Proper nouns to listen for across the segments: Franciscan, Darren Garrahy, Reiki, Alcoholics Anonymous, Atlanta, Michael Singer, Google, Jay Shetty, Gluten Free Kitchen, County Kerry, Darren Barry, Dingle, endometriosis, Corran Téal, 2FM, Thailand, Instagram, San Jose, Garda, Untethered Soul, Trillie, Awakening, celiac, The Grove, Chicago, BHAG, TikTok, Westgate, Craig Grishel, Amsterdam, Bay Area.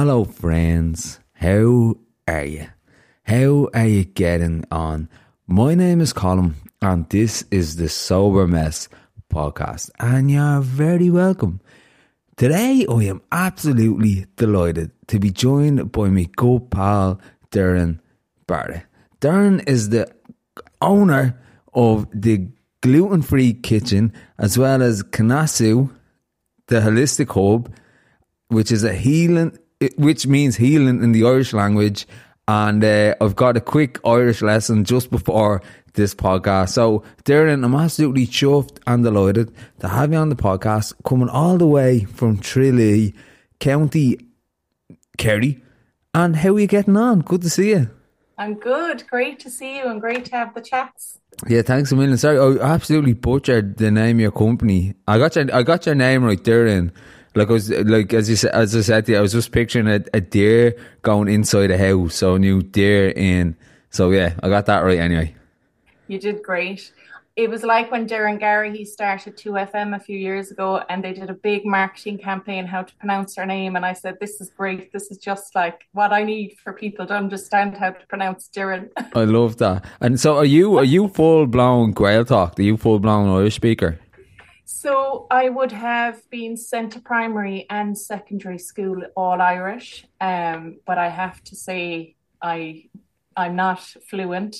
Hello friends, how are you? How are you getting on? My name is Colin and this is the Sober Mess podcast and you're very welcome. Today I am absolutely delighted to be joined by my good pal Darren Barry. Darren is the owner of the Gluten Free Kitchen as well as Cnású, the holistic hub, which is a healing... which means healing in the Irish language. And I've got a quick Irish lesson just before this podcast. So, Darren, I'm absolutely chuffed and delighted to have you on the podcast, coming all the way from Trillie, County Kerry. And how are you getting on? Good to see you. I'm good. Great to see you and great to have the chats. Yeah, thanks a million. Sorry, I absolutely butchered the name of your company. I got your name right, Darren. Like I was, like as I said to you, I was just picturing a deer going inside a house, so I knew deer in. So yeah, I got that right anyway. You did great. It was like when Darren Garrahy started 2FM a few years ago, and they did a big marketing campaign how to pronounce her name, and I said, "This is great. This is just like what I need for people to understand how to pronounce Darren." I love that. And so, are you full blown Gaeltacht? Are you full blown Irish speaker? So I would have been sent to primary and secondary school all Irish, but I have to say I'm not fluent,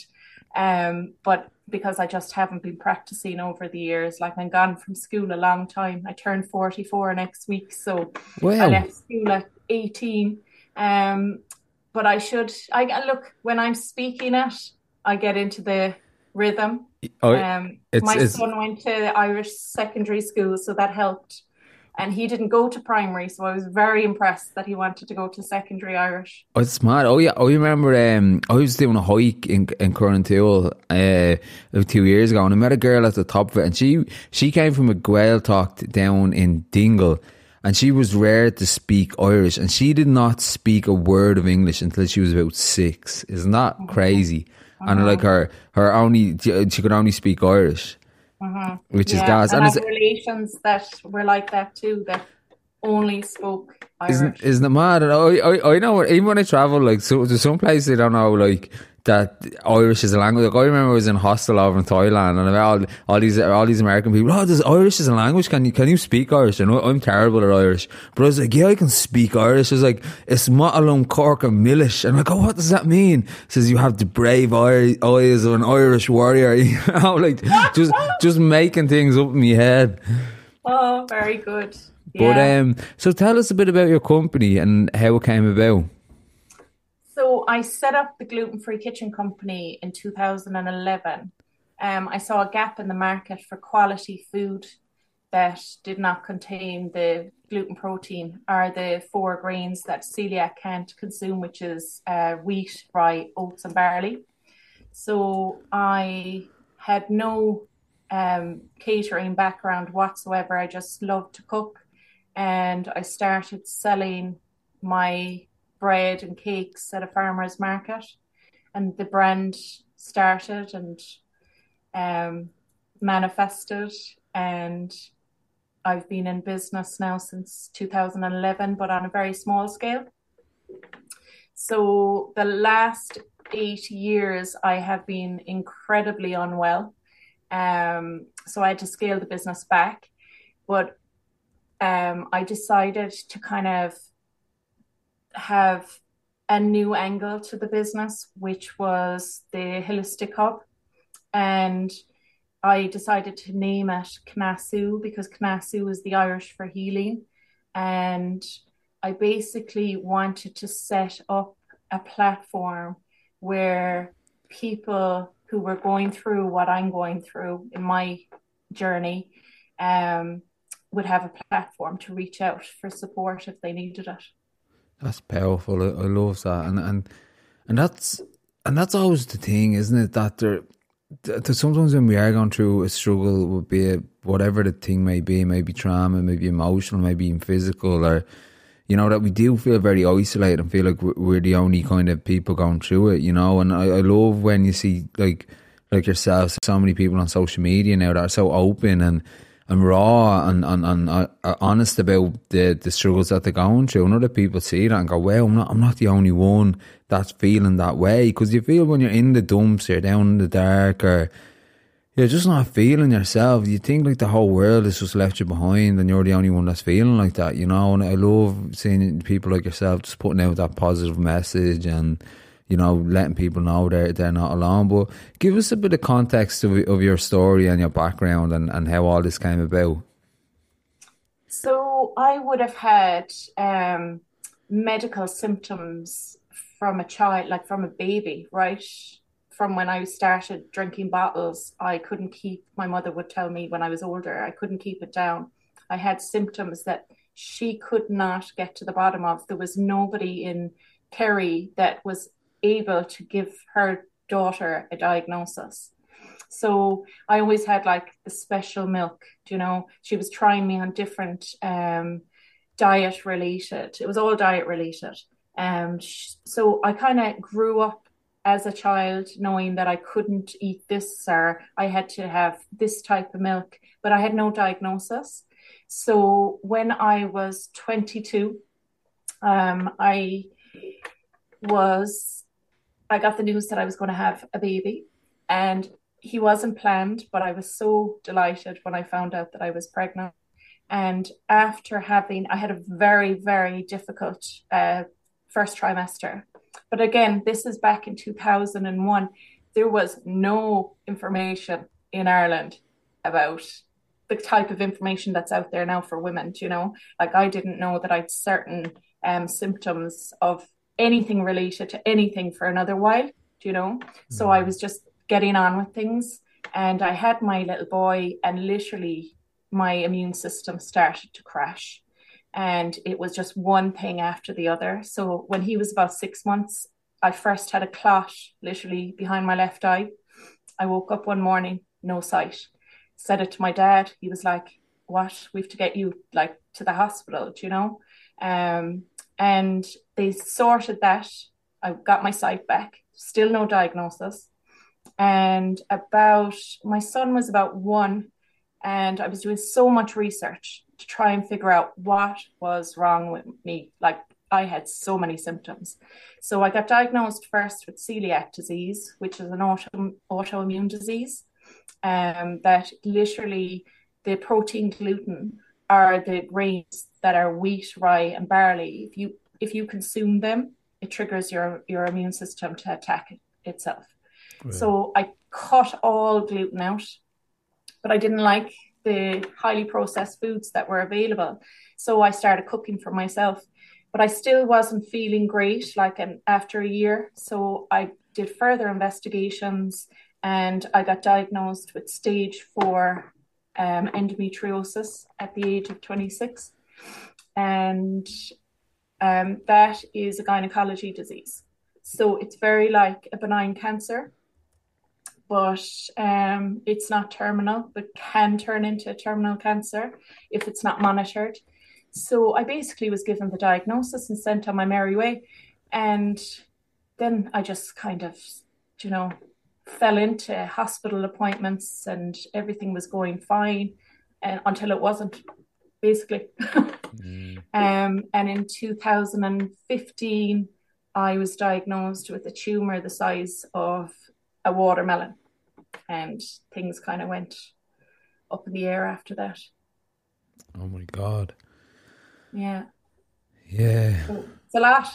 but because I just haven't been practicing over the years. Like, I'm gone from school a long time. I turn 44 next week, so wow. I left school at 18. But I look, when I'm speaking it, I get into the rhythm. My son went to Irish secondary school, so that helped, and he didn't go to primary, so I was very impressed that he wanted to go to secondary Irish. Oh, it's mad. Oh yeah, I remember I was doing a hike in Corran Téal 2 years ago, and I met a girl at the top of it, and she came from a Gaeltacht down in Dingle, and she was rare to speak Irish, and she did not speak a word of English until she was about 6. Isn't that crazy? Uh-huh. And like she could only speak Irish, uh-huh. Which is gas. And I have relations that were like that too, that only spoke Irish. Isn't it mad? And I know, even when I travel, like, so there's some places they don't know, like, that Irish is a language. Like, I remember I was in a hostel over in Thailand, and I met all these American people. Oh, this Irish is a language. Can you speak Irish? And I'm terrible at Irish, but I was like, yeah, I can speak Irish. I was like, it's Matalum Cork and Millish. And I'm like, oh, what does that mean? It says you have the brave eyes of an Irish warrior. You know, like just making things up in my head. Oh, very good. Yeah. But so tell us a bit about your company and how it came about. So I set up the Gluten Free Kitchen Company in 2011. I saw a gap in the market for quality food that did not contain the gluten protein or the 4 grains that celiac can't consume, which is wheat, rye, oats and barley. So I had no catering background whatsoever. I just loved to cook, and I started selling my bread and cakes at a farmer's market, and the brand started and manifested, and I've been in business now since 2011, but on a very small scale. So the last 8 years I have been incredibly unwell, so I had to scale the business back, but I decided to kind of have a new angle to the business, which was the holistic hub, and I decided to name it Cnású, because Cnású is the Irish for healing, and I basically wanted to set up a platform where people who were going through what I'm going through in my journey would have a platform to reach out for support if they needed it. That's powerful. I love that, and that's always the thing, isn't it? That that sometimes when we are going through a struggle, would be whatever the thing may be, maybe trauma, maybe emotional, maybe even physical, or you know, that we do feel very isolated and feel like we're the only kind of people going through it, you know. And I love when you see like yourself, so many people on social media now that are so open and. and raw and are honest about the struggles that they're going through. And other people see that and go, well, I'm not the only one that's feeling that way. Because you feel when you're in the dumps, you're down in the dark, or you're just not feeling yourself. You think like the whole world has just left you behind and you're the only one that's feeling like that, you know. And I love seeing people like yourself just putting out that positive message and, you know, letting people know they're not alone. But give us a bit of context of your story and your background and how all this came about. So I would have had medical symptoms from a child, like from a baby, right? From when I started drinking bottles, I couldn't keep, my mother would tell me when I was older, I couldn't keep it down. I had symptoms that she could not get to the bottom of. There was nobody in Kerry that was able to give her daughter a diagnosis. So I always had like the special milk, you know, she was trying me on different diet related. It was all diet related. So I kind of grew up as a child knowing that I couldn't eat this, or I had to have this type of milk, but I had no diagnosis. So when I was 22, I got the news that I was going to have a baby, and he wasn't planned, but I was so delighted when I found out that I was pregnant. And after I had a very, very difficult first trimester. But again, this is back in 2001. There was no information in Ireland about the type of information that's out there now for women, you know. Like, I didn't know that I had certain symptoms of anything related to anything for another while, you know. So I was just getting on with things. And I had my little boy, and literally my immune system started to crash. And it was just one thing after the other. So when he was about 6 months, I first had a clot literally behind my left eye. I woke up one morning, no sight. Said it to my dad. He was like, what? We have to get you like to the hospital, you know? And they sorted that. I got my sight back. Still no diagnosis. And my son was about one, and I was doing so much research to try and figure out what was wrong with me. Like, I had so many symptoms. So I got diagnosed first with celiac disease, which is an autoimmune disease, that literally the protein gluten are the grains that are wheat, rye and barley. If you consume them, it triggers your immune system to attack itself. Yeah. So I cut all gluten out, but I didn't like the highly processed foods that were available. So I started cooking for myself, but I still wasn't feeling great, like after a year. So I did further investigations, and I got diagnosed with stage 4 endometriosis at the age of 26. And that is a gynecology disease. So it's very like a benign cancer, but it's not terminal, but can turn into terminal cancer if it's not monitored. So I basically was given the diagnosis and sent on my merry way. And then I just kind of, you know, fell into hospital appointments, and everything was going fine until it wasn't, basically. And in 2015, I was diagnosed with a tumour the size of a watermelon, and things kind of went up in the air after that. Oh my God. Yeah. It's a lot.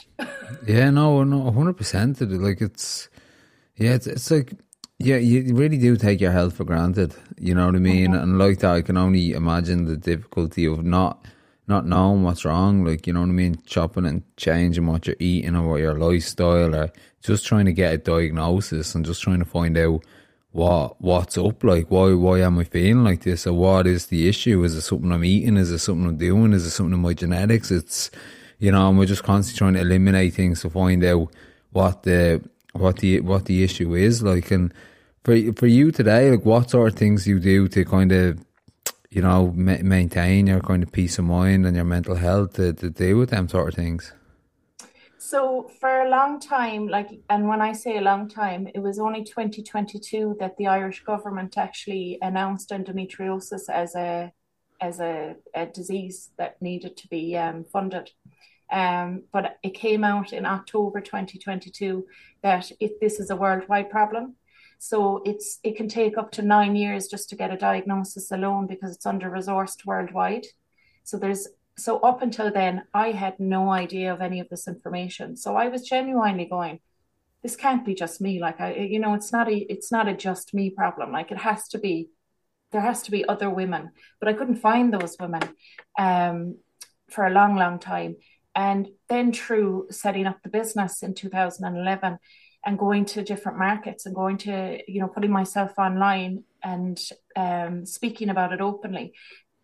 Yeah, no, 100%. Like, it's like, yeah, you really do take your health for granted. You know what I mean? Mm-hmm. And like that, I can only imagine the difficulty of not knowing what's wrong, like, you know what I mean, chopping and changing what you're eating or what your lifestyle, or just trying to get a diagnosis and just trying to find out what's up, like, why am I feeling like this, or what is the issue? Is it something I'm eating? Is it something I'm doing? Is it something in my genetics? It's, you know, and we're just constantly trying to eliminate things to find out what the issue is, like. And for you today, like, what sort of things you do to kind of, you know, maintain your kind of peace of mind and your mental health to deal with them sort of things? So for a long time, like, and when I say a long time, it was only 2022 that the Irish government actually announced endometriosis as a as a disease that needed to be funded. But it came out in October 2022 that this is a worldwide problem. So it can take up to 9 years just to get a diagnosis alone because it's under-resourced worldwide. So up until then, I had no idea of any of this information. So I was genuinely going, this can't be just me. Like, it's not a just me problem. Like, there has to be other women, but I couldn't find those women for a long, long time. And then through setting up the business in 2011 and going to different markets and going to, putting myself online and speaking about it openly,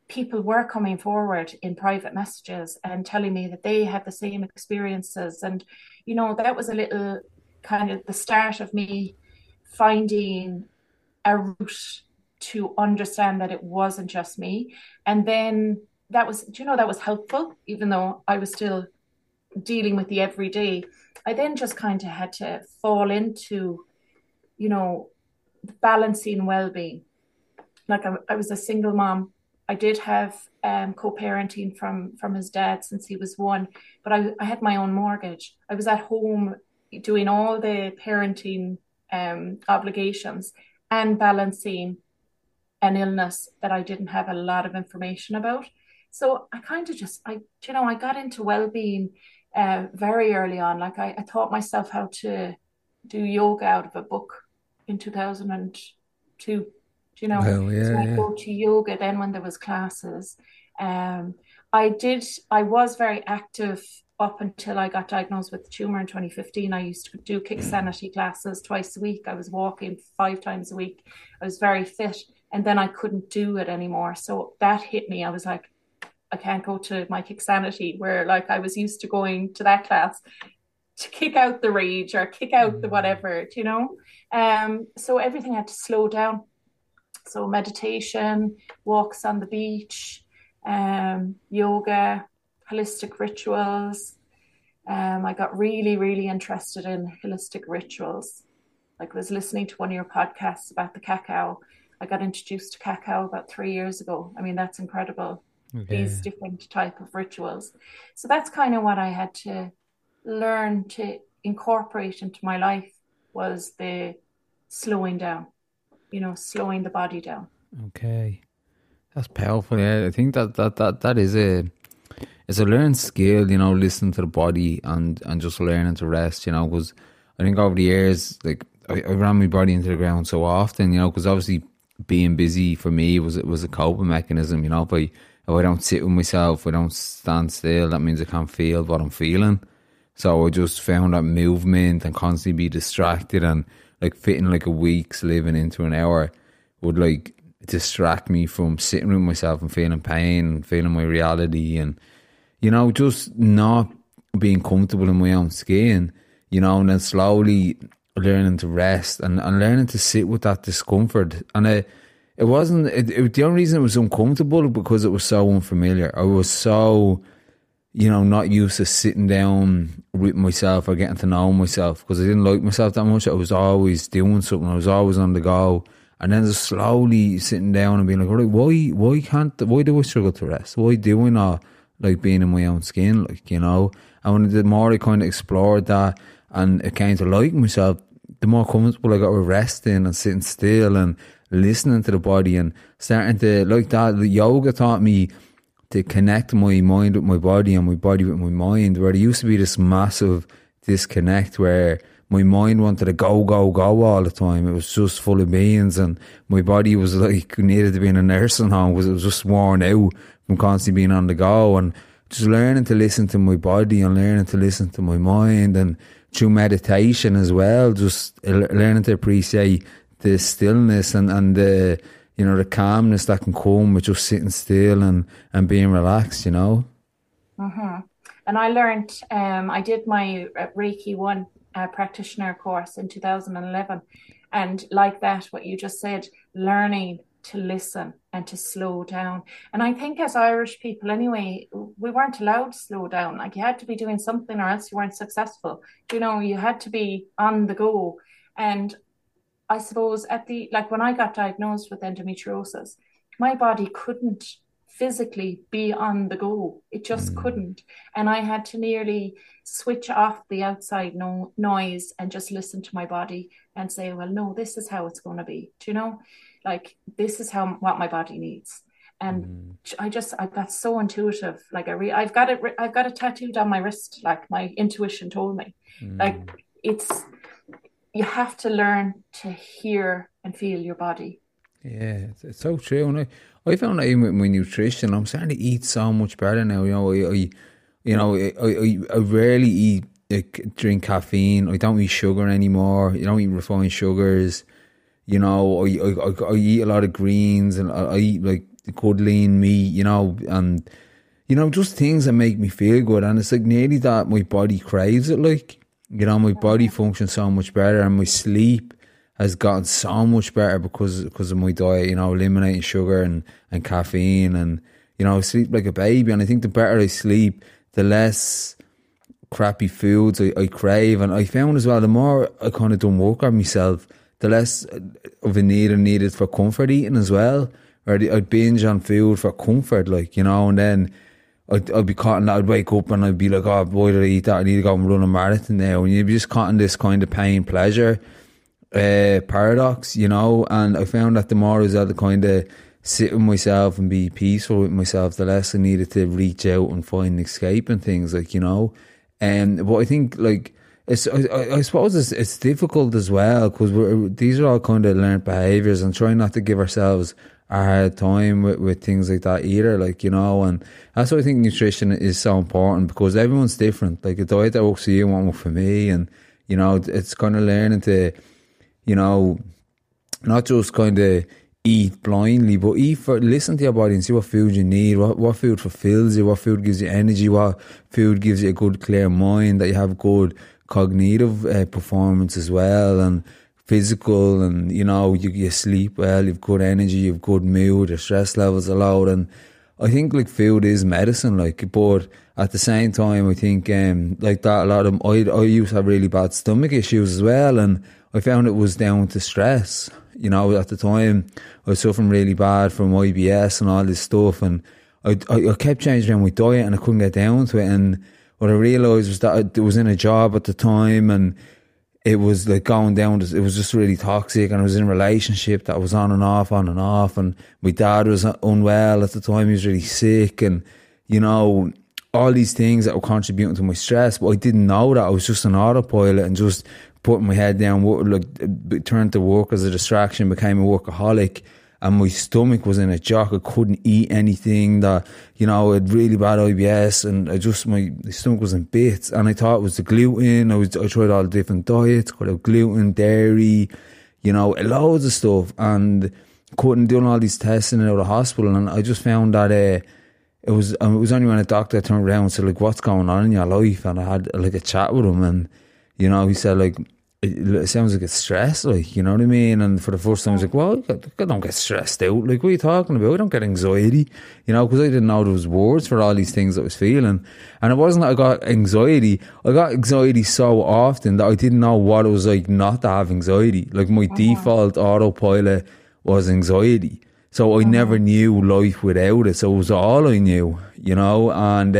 people were coming forward in private messages and telling me that they had the same experiences. And, that was a little kind of the start of me finding a route to understand that it wasn't just me. And then that was helpful, even though I was still dealing with the everyday. I then just kind of had to fall into, balancing well-being. Like I was a single mom. I did have co-parenting from his dad since he was one, but I had my own mortgage. I was at home doing all the parenting obligations and balancing an illness that I didn't have a lot of information about. So I kind of just, I got into well-being very early on. Like I taught myself how to do yoga out of a book in 2002. I go to yoga then when there was classes. I was very active up until I got diagnosed with the tumour in 2015. I used to do kick sanity classes twice a week. I was walking 5 times a week. I was very fit, and then I couldn't do it anymore. So that hit me. I was like, I can't go to my kick sanity where like I was used to going to that class to kick out the rage or kick out the whatever, So everything had to slow down. So meditation, walks on the beach, yoga, holistic rituals. I got really, really interested in holistic rituals. Like I was listening to one of your podcasts about the cacao. I got introduced to cacao about 3 years ago. I mean, that's incredible. Yeah. These different type of rituals. So that's kind of what I had to learn to incorporate into my life was the slowing down. Slowing the body down. Okay. That's powerful. Yeah. I think that is it's a learned skill, listening to the body and just learning to rest, because I think over the years, like I ran my body into the ground so often, because obviously being busy for me was a coping mechanism, if I don't sit with myself, I don't stand still, that means I can't feel what I'm feeling. So I just found that movement and constantly be distracted and like fitting like a week's living into an hour would like distract me from sitting with myself and feeling pain and feeling my reality and, just not being comfortable in my own skin, and then slowly learning to rest and learning to sit with that discomfort. And it wasn't the only reason it was uncomfortable because it was so unfamiliar. I was so... not used to sitting down with myself or getting to know myself because I didn't like myself that much. I was always doing something. I was always on the go. And then just slowly sitting down and being like, all right, why do I struggle to rest? Why do I not like being in my own skin? And the more I kind of explored that and I came to like myself, the more comfortable I got with resting and sitting still and listening to the body and starting to like that. The yoga taught me to connect my mind with my body and my body with my mind, where there used to be this massive disconnect where my mind wanted to go, go, go all the time. It was just full of beans and my body was like needed to be in a nursing home because it was just worn out from constantly being on the go, and just learning to listen to my body and learning to listen to my mind, and through meditation as well, just learning to appreciate the stillness and the... the calmness that can come with just sitting still and being relaxed, Mm-hmm. And I learned, I did my Reiki 1 practitioner course in 2011. And like that, what you just said, learning to listen and to slow down. And I think as Irish people anyway, we weren't allowed to slow down. Like you had to be doing something or else you weren't successful. You had to be on the go. And I suppose when I got diagnosed with endometriosis, my body couldn't physically be on the go. It just couldn't. And I had to nearly switch off the outside noise and just listen to my body and say, well, no, this is how it's going to be. Do you know, like, this is what my body needs. And I got so intuitive. Like I've got it tattooed on my wrist. Like, my intuition told me, like, it's, you have to learn to hear and feel your body. Yeah, it's so true. And I found that even with my nutrition, I'm starting to eat so much better now. You know, I rarely eat, like, drink caffeine. I don't eat sugar anymore. I don't eat refined sugars. You know, I eat a lot of greens, and I eat, like, good lean meat. You know, and, you know, just things that make me feel good. And it's like nearly that my body craves it. Like, you know, my body functions so much better, and my sleep has gotten so much better because of my diet, you know, eliminating sugar and caffeine, and, you know, I sleep like a baby. And I think the better I sleep, the less crappy foods I crave. And I found as well, the more I kind of done work on myself, the less of a need I needed for comfort eating as well. Or I'd binge on food for comfort, like, you know, and then I'd be caught in that. I'd wake up and I'd be like, oh, why did I eat that? I need to go and run a marathon now. And you'd be just caught in this kind of pain, pleasure paradox, you know. And I found that the more I was able to kind of sit with myself and be peaceful with myself, the less I needed to reach out and find escape and things, like, you know. And but I think, like, it's I suppose it's difficult as well, because these are all kind of learned behaviours, and trying not to give ourselves a hard time with things like that either, like, you know. And that's why I think nutrition is so important, because everyone's different. Like, a diet that works for you won't work for me, and, you know, it's kind of learning to, you know, not just kind of eat blindly, but listen to your body and see what food you need, what food fulfills you, what food gives you energy, what food gives you a good clear mind, that you have good cognitive performance as well, and physical, and, you know, you sleep well, you have good energy, you have good mood, your stress levels are low. And I think, like, food is medicine, like, but at the same time, I think, like that, a lot of, I used to have really bad stomach issues as well, and I found it was down to stress. You know, at the time, I was suffering really bad from IBS and all this stuff, and I kept changing around my diet, and I couldn't get down to it. And what I realised was that I was in a job at the time, and it was like going down, it was just really toxic, and I was in a relationship that was on and off, and my dad was unwell at the time, he was really sick, and, you know, all these things that were contributing to my stress. But I didn't know that. I was just on autopilot and just putting my head down, like, turned to work as a distraction, became a workaholic, and my stomach was in a jock. I couldn't eat anything that, you know, I had really bad IBS, and my stomach was in bits, and I thought it was the gluten. I tried all the different diets, cut out gluten, dairy, you know, loads of stuff, and couldn't, doing all these tests in and out of hospital, and I just found that it was only when a doctor turned around and said, like, what's going on in your life? And I had, like, a chat with him, and, you know, he said, like, it sounds like it's stress, like, you know what I mean? And for the first time, I was like, well, I don't get stressed out. Like, what are you talking about? I don't get anxiety, you know, because I didn't know there was words for all these things that I was feeling. And it wasn't that I got anxiety. I got anxiety so often that I didn't know what it was like not to have anxiety. Like, my default autopilot was anxiety. So I never knew life without it. So it was all I knew, you know. And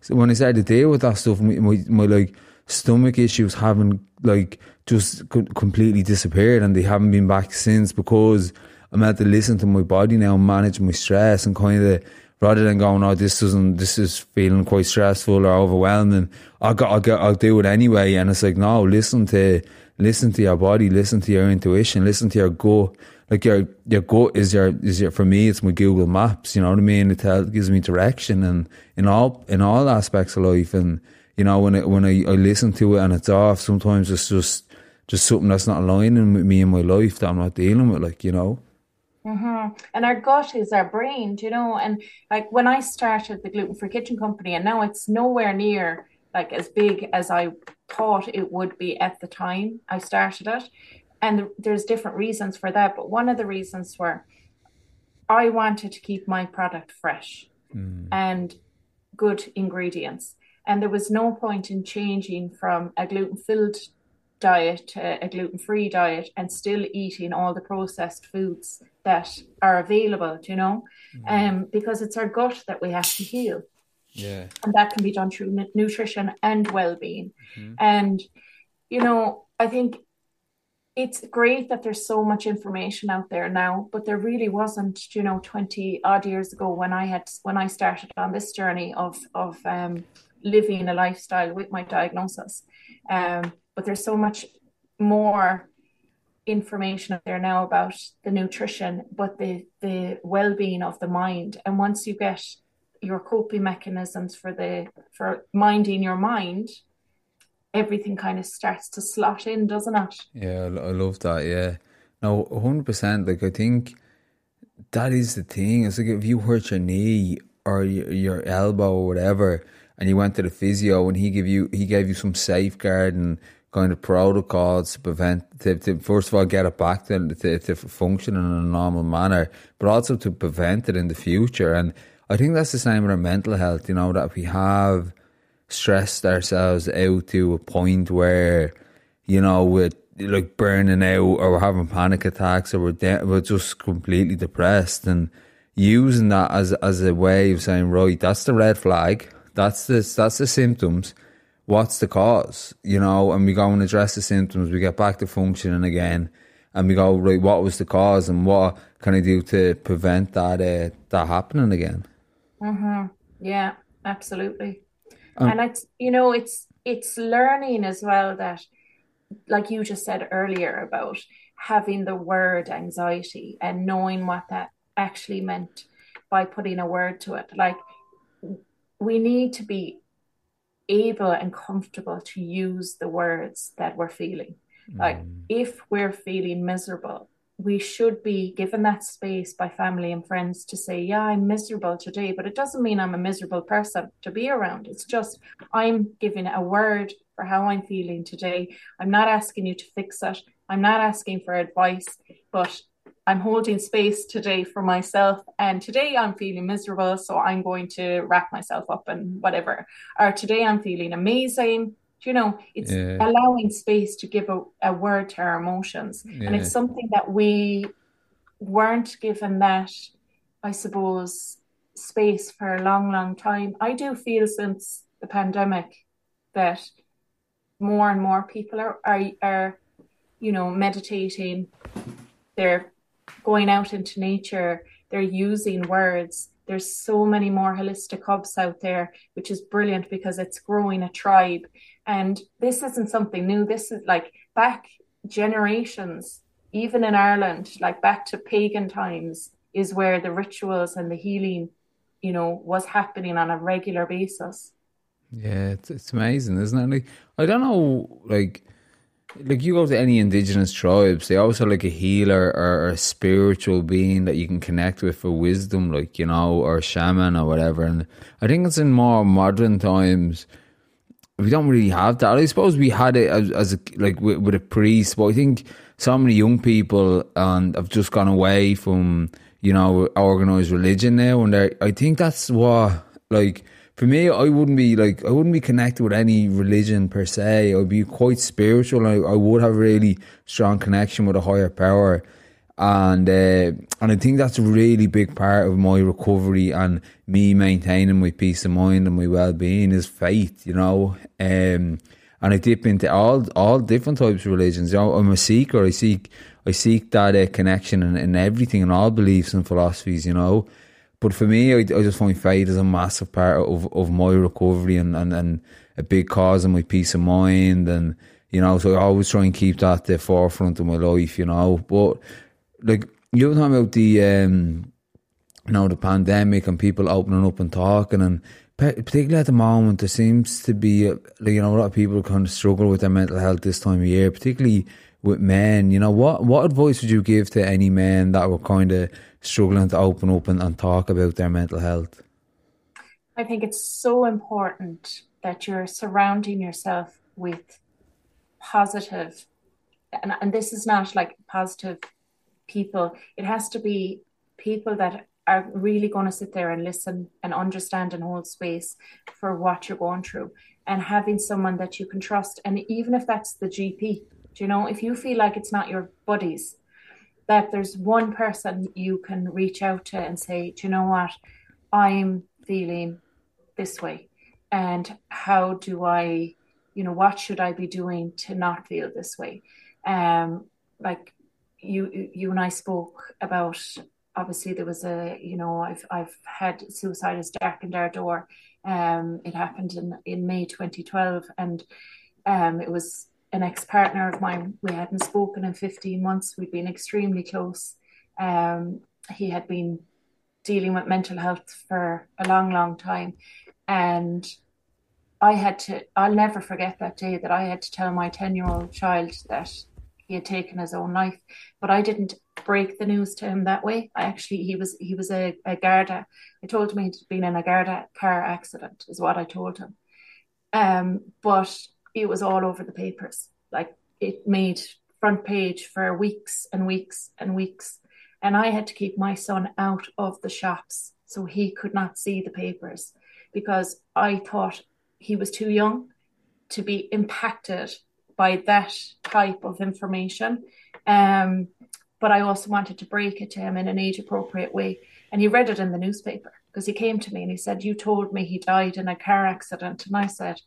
so when I started to deal with that stuff, my like, stomach issues haven't, like, just completely disappeared, and they haven't been back since, because I'm had to listen to my body now and manage my stress, and kind of, rather than going, oh, this is feeling quite stressful or overwhelming, I'll do it anyway. And it's like, no, listen to your body, listen to your intuition, listen to your gut. Like, your gut is your, for me, it's my Google Maps, you know what I mean? It gives me direction, and in all aspects of life. And, you know, when I listen to it and it's off, sometimes it's just something that's not aligning with me in my life that I'm not dealing with, like, you know. And our gut is our brain, you know. And, like, when I started the Gluten Free Kitchen Company, and now it's nowhere near, like, as big as I thought it would be at the time I started it. And there's different reasons for that. But one of the reasons were I wanted to keep my product fresh and good ingredients. And there was no point in changing from a gluten-filled diet, a gluten-free diet, and still eating all the processed foods that are available, you know, because it's our gut that we have to heal. Yeah. And that can be done through nutrition and well-being. Mm-hmm. And, you know, I think it's great that there's so much information out there now, but there really wasn't, you know, 20 odd years ago when I started on this journey of living a lifestyle with my diagnosis. But there's so much more information out there now about the nutrition, but the well-being of the mind. And once you get your coping mechanisms for minding your mind, everything kind of starts to slot in, doesn't it? Yeah, I love that, yeah. No, 100%, like I think that is the thing. It's like if you hurt your knee or your elbow or whatever, and you went to the physio and he gave you some safeguarding kind of protocols to prevent, to first of all get it back to function in a normal manner, but also to prevent it in the future. And I think that's the same with our mental health, you know, that if we have stressed ourselves out to a point where, you know, we're like burning out or we're having panic attacks or we're just completely depressed, and using that as a way of saying, right, that's the red flag, that's the symptoms, what's the cause, you know, and we go and address the symptoms, we get back to functioning again, and we go, right, what was the cause and what can I do to prevent that happening again? Mm-hmm. Yeah, absolutely. And it's, you know, it's learning as well that, like you just said earlier, about having the word anxiety and knowing what that actually meant by putting a word to it. Like, we need to be able and comfortable to use the words that we're feeling. Like, if we're feeling miserable, we should be given that space by family and friends to say, yeah, I'm miserable today, but it doesn't mean I'm a miserable person to be around. It's just I'm giving a word for how I'm feeling today. I'm not asking you to fix it. I'm not asking for advice, but I'm holding space today for myself. And today I'm feeling miserable, so I'm going to wrap myself up and whatever. Or today I'm feeling amazing. You know, it's allowing space to give a word to our emotions. Yeah. And it's something that we weren't given that, I suppose, space for a long, long time. I do feel since the pandemic that more and more people are you know, meditating. They're going out into nature. They're using words. There's so many more holistic hubs out there, which is brilliant because it's growing a tribe. And this isn't something new. This is like back generations, even in Ireland, like back to pagan times, is where the rituals and the healing, you know, was happening on a regular basis. Yeah, it's amazing, isn't it? Like, I don't know, like you go to any indigenous tribes, they always have like a healer or a spiritual being that you can connect with for wisdom, like, you know, or a shaman or whatever. And I think it's in more modern times, we don't really have that. I suppose we had it as a, like with a priest, but I think so many young people have just gone away from, you know, organized religion now, and I think that's what, like, for me, I wouldn't be connected with any religion per se. I'd be quite spiritual. I would have a really strong connection with a higher power. And I think that's a really big part of my recovery and me maintaining my peace of mind and my well-being is faith, you know. And I dip into all different types of religions. You know, I'm a seeker. I seek that connection in everything, in all beliefs and philosophies, you know. But for me, I just find faith is a massive part of my recovery and a big cause of my peace of mind. And, you know, so I always try and keep that at the forefront of my life, you know. But, like, you were talking about the, you know, the pandemic and people opening up and talking. And particularly at the moment, there seems to be, you know, a lot of people kind of struggle with their mental health this time of year, particularly with men. You know, what advice would you give to any men that were kind of struggling to open up and talk about their mental health? I think it's so important that you're surrounding yourself with positive, and this is not like positive people. It has to be people that are really going to sit there and listen and understand and hold space for what you're going through. and having someone that you can trust. And even if that's the GP, do you know, if you feel like it's not your buddies, that there's one person you can reach out to and say, do you know what, I'm feeling this way, and how do I, you know, what should I be doing to not feel this way? Like you and I spoke about, obviously there was a, you know, I've had suicide as dark and our door. It happened in May 2012, and it was an ex-partner of mine. We hadn't spoken in 15 months. We'd been extremely close. He had been dealing with mental health for a long, long time. And I'll never forget that day that I had to tell my 10-year-old child that he had taken his own life. But I didn't break the news to him that way. He was a Garda. I told him he'd been in a Garda car accident is what I told him. But it was all over the papers. Like, it made front page for weeks and weeks and weeks. And I had to keep my son out of the shops so he could not see the papers, because I thought he was too young to be impacted by that type of information. But I also wanted to break it to him in an age-appropriate way. And he read it in the newspaper, because he came to me and he said, you told me he died in a car accident. And I said,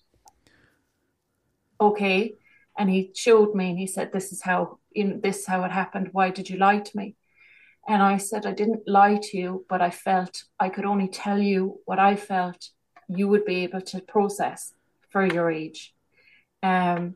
okay. And he showed me and he said, this is how it happened. Why did you lie to me? And I said, I didn't lie to you, but I felt I could only tell you what I felt you would be able to process for your age. And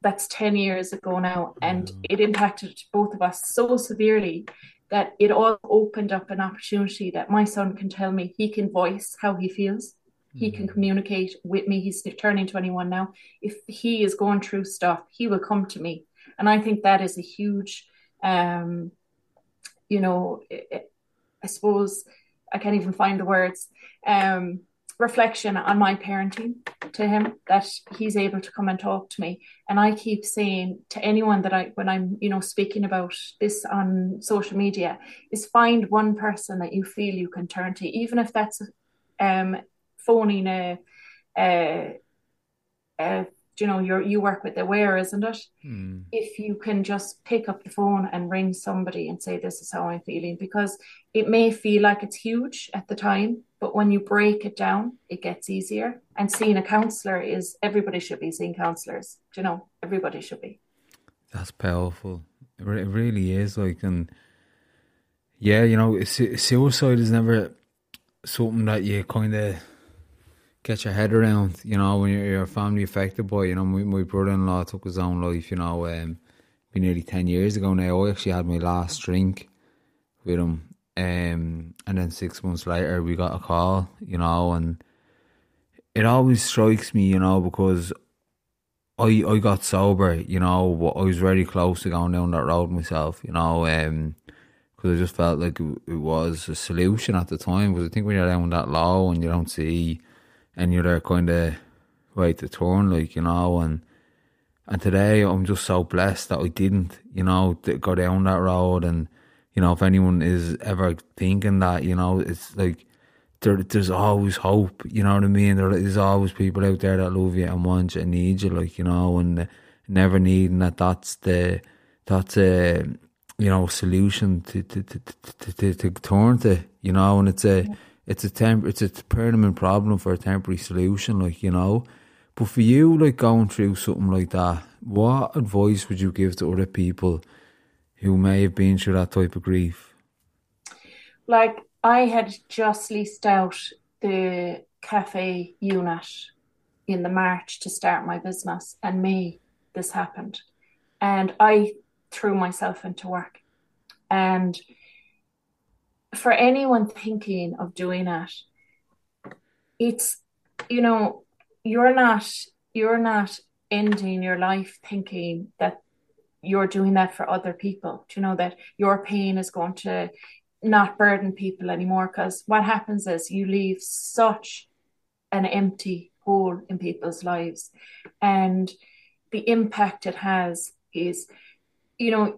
that's 10 years ago now. And it impacted both of us so severely that it all opened up an opportunity that my son can tell me, he can voice how he feels. He can communicate with me. He's turning 21 now. If he is going through stuff, he will come to me. And I think that is a huge, you know, I suppose I can't even find the words, reflection on my parenting to him, that he's able to come and talk to me. And I keep saying to anyone that when I'm, you know, speaking about this on social media, is find one person that you feel you can turn to, even if that's phoning you know, you work with Aware, isn't it? If you can just pick up the phone and ring somebody and say, this is how I'm feeling, because it may feel like it's huge at the time, but when you break it down, it gets easier. And seeing a counsellor is, everybody should be seeing counsellors, you know, everybody should be. That's powerful. It really is. Like, and yeah, you know, suicide is never something that you kind of get your head around, you know, when your family affected by, you know, my brother-in-law took his own life, you know, be nearly 10 years ago now. I actually had my last drink with him, and then 6 months later we got a call, you know. And it always strikes me, you know, because I got sober, you know, but I was very close to going down that road myself, you know, because I just felt like it was a solution at the time. Because I think when you're down that low and you don't see and you're there kind of right to turn, like, you know. And today I'm just so blessed that I didn't, you know, go down that road. And, you know, if anyone is ever thinking that, you know, it's like there's always hope, you know what I mean? There's always people out there that love you and want you and need you, like, you know. And never needing that, that's a you know, solution to turn to, you know. And it's a, it's a permanent problem for a temporary solution, like, you know. But for you, like, going through something like that, what advice would you give to other people who may have been through that type of grief? Like, I had just leased out the cafe unit in the March to start my business, and May this happened, and I threw myself into work. And for anyone thinking of doing that, it's, you know, you're not ending your life thinking that you're doing that for other people. Do you know that your pain is going to not burden people anymore? Because what happens is you leave such an empty hole in people's lives, and the impact it has is, you know,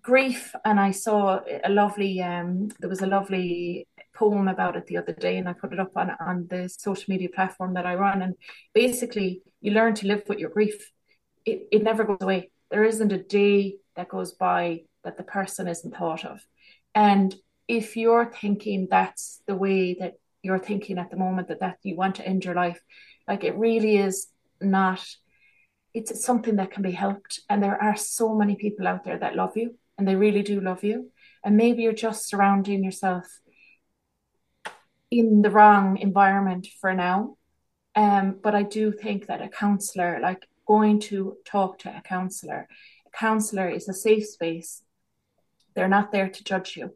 grief. And I saw there was a lovely poem about it the other day, and I put it up on the social media platform that I run. And basically, you learn to live with your grief. It never goes away. There isn't a day that goes by that the person isn't thought of. And if you're thinking that's the way that you're thinking at the moment, that you want to end your life, like, it really is not. It's something that can be helped. And there are so many people out there that love you, and they really do love you. And maybe you're just surrounding yourself in the wrong environment for now. But I do think that a counsellor, like going to talk to a counsellor is a safe space. They're not there to judge you.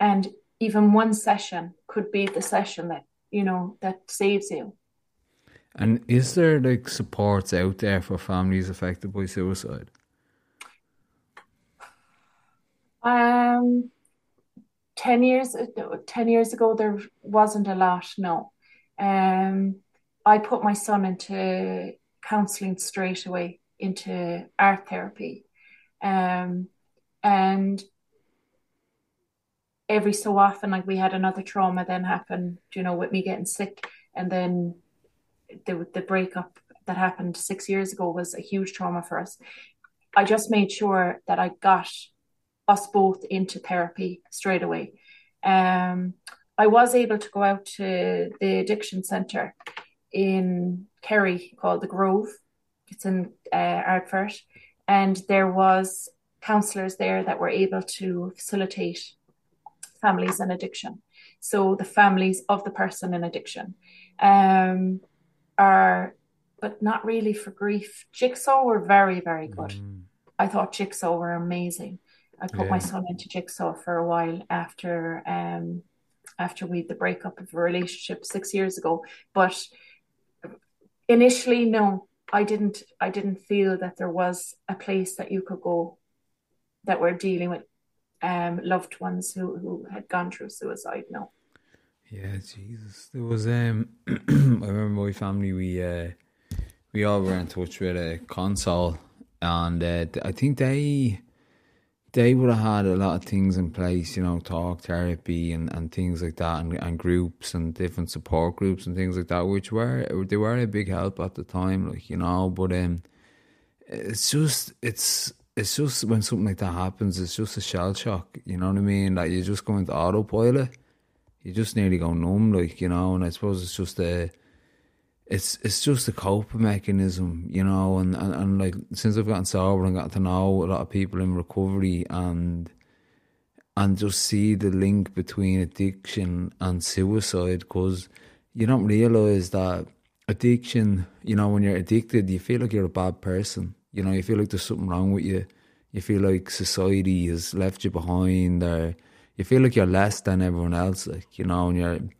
And even one session could be the session that, you know, that saves you. And is there like supports out there for families affected by suicide? Ten years ago, there wasn't a lot. No, I put my son into counselling straight away, into art therapy, and every so often, like, we had another trauma then happen. You know, with me getting sick, and then the breakup that happened 6 years ago was a huge trauma for us. I just made sure that I got us both into therapy straight away. I was able to go out to the addiction centre in Kerry called The Grove. It's in Ardfert. And there was counsellors there that were able to facilitate families in addiction. So the families of the person in addiction but not really for grief. Jigsaw were very, very good. I thought Jigsaw were amazing. I put my son into Jigsaw for a while after we had the breakup of a relationship 6 years ago. But initially, no, I didn't feel that there was a place that you could go that were dealing with loved ones who had gone through suicide. No. Yeah, Jesus. There was I remember my family. We all were in touch with a console, and I think they would have had a lot of things in place, you know, talk therapy and things like that, and groups and different support groups and things like that, which were a big help at the time, like, you know. But it's just when something like that happens, it's just a shell shock, you know what I mean? Like, you just go into autopilot, you just nearly go numb, like, you know. And I suppose it's just it's just a coping mechanism, you know, and like, since I've gotten sober and got to know a lot of people in recovery and just see the link between addiction and suicide, because you don't realise that addiction, you know, when you're addicted, you feel like you're a bad person, you know, you feel like there's something wrong with you, you feel like society has left you behind, or you feel like you're less than everyone else, like, you know, and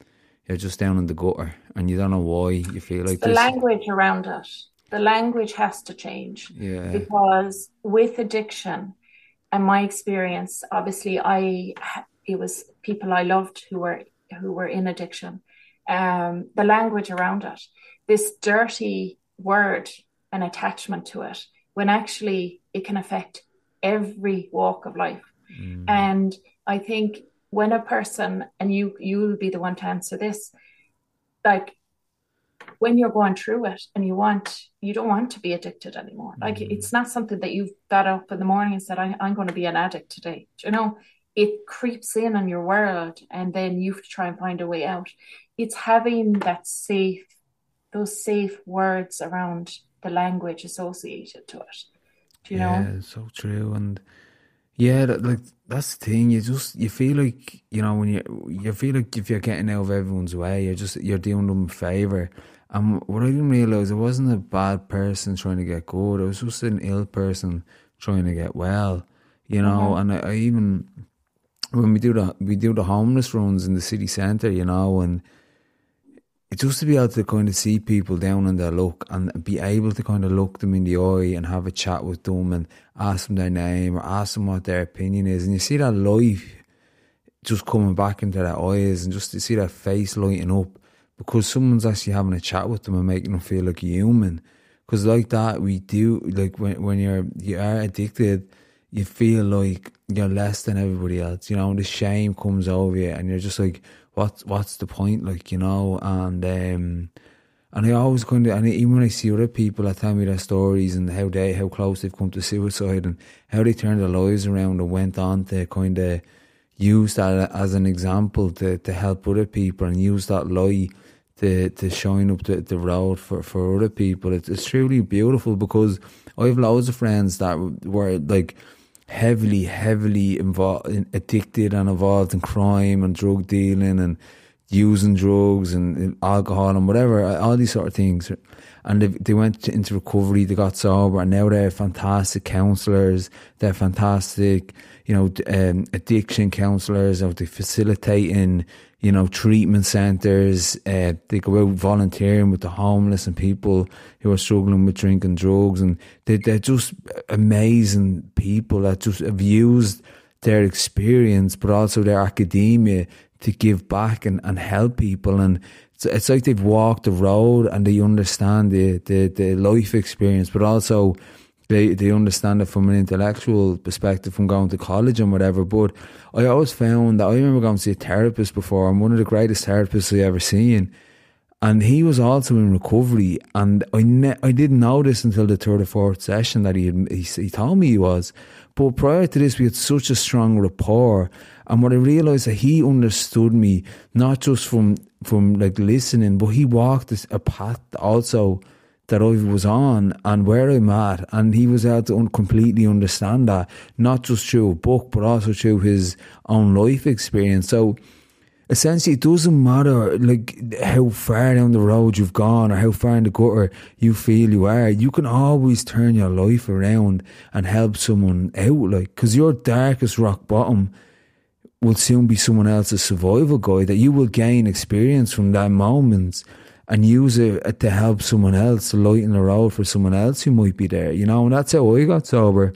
you're just down in the gutter and you don't know why you feel like this. The language around it. The language has to change. Yeah. Because with addiction, and my experience, obviously it was people I loved who were in addiction. The language around it, this dirty word and attachment to it, when actually it can affect every walk of life. And I think when a person, and you will be the one to answer this, like, when you're going through it and you don't want to be addicted anymore. Like, it's not something that you've got up in the morning and said, I'm going to be an addict today. Do you know, it creeps in your world, and then you have to try and find a way out. It's having those safe words around the language associated to it. Do you know? Yeah, so true. And yeah, that's the thing. You feel like, you know, when you feel like if you're getting out of everyone's way, you're doing them a favour. And what I didn't realise, I wasn't a bad person trying to get good. I was just an ill person trying to get well, you know. Mm-hmm. And I even, when we do the homeless runs in the city centre, you know, and it's just to be able to kind of see people down on their luck and be able to kind of look them in the eye and have a chat with them and ask them their name or ask them what their opinion is. And you see that light just coming back into their eyes, and just to see their face lighting up because someone's actually having a chat with them and making them feel like a human. Because like that, we do, like when you are addicted, you feel like you're less than everybody else, you know, and the shame comes over you and you're just like, what's the point, like, you know? And I always kind of, and even when I see other people that tell me their stories and how close they've come to suicide and how they turned their lives around and went on to kind of use that as an example to help other people and use that lie to shine up the road for other people, it's truly beautiful. Because I have loads of friends that were like heavily involved, addicted and involved in crime and drug dealing and using drugs and alcohol and whatever, all these sort of things, and they went into recovery, they got sober, and now they're fantastic counsellors, they're fantastic, you know, addiction counsellors, they facilitate in, you know, treatment centres, they go out volunteering with the homeless and people who are struggling with drinking drugs, and they're just amazing people that just have used their experience but also their academia to give back and help people. And it's like they've walked the road and they understand the life experience, but also they understand it from an intellectual perspective from going to college and whatever. But I always found that, I remember going to see a therapist before, and one of the greatest therapists I ever seen, and he was also in recovery, and I didn't know this until the third or fourth session that he told me he was. But prior to this, we had such a strong rapport, and what I realised, that he understood me, not just from like listening, but he walked a path also that I was on and where I'm at, and he was able to completely understand that, not just through a book, but also through his own life experience. So essentially, it doesn't matter like how far down the road you've gone or how far in the gutter you feel you are, you can always turn your life around and help someone out, like, because your darkest rock bottom will soon be someone else's survival guide, that you will gain experience from that moment and use it to help someone else, to lighten the road for someone else who might be there, you know. And that's how I got sober.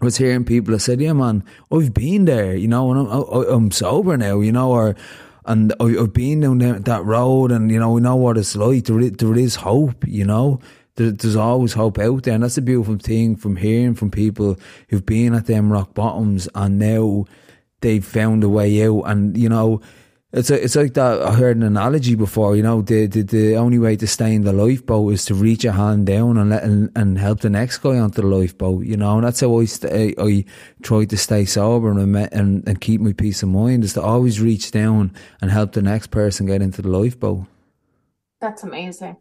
I was hearing people that said, yeah man, I've been there, you know, and I'm sober now, you know, and I've been down that road, and, you know, we know what it's like, there is hope, you know, there's always hope out there. And that's a beautiful thing from hearing from people who've been at them rock bottoms and now they've found a way out. And, you know, it's like that. I heard an analogy before, you know, the only way to stay in the lifeboat is to reach a hand down and let and help the next guy onto the lifeboat, you know. And that's how I try to stay sober and keep my peace of mind, is to always reach down and help the next person get into the lifeboat. That's amazing,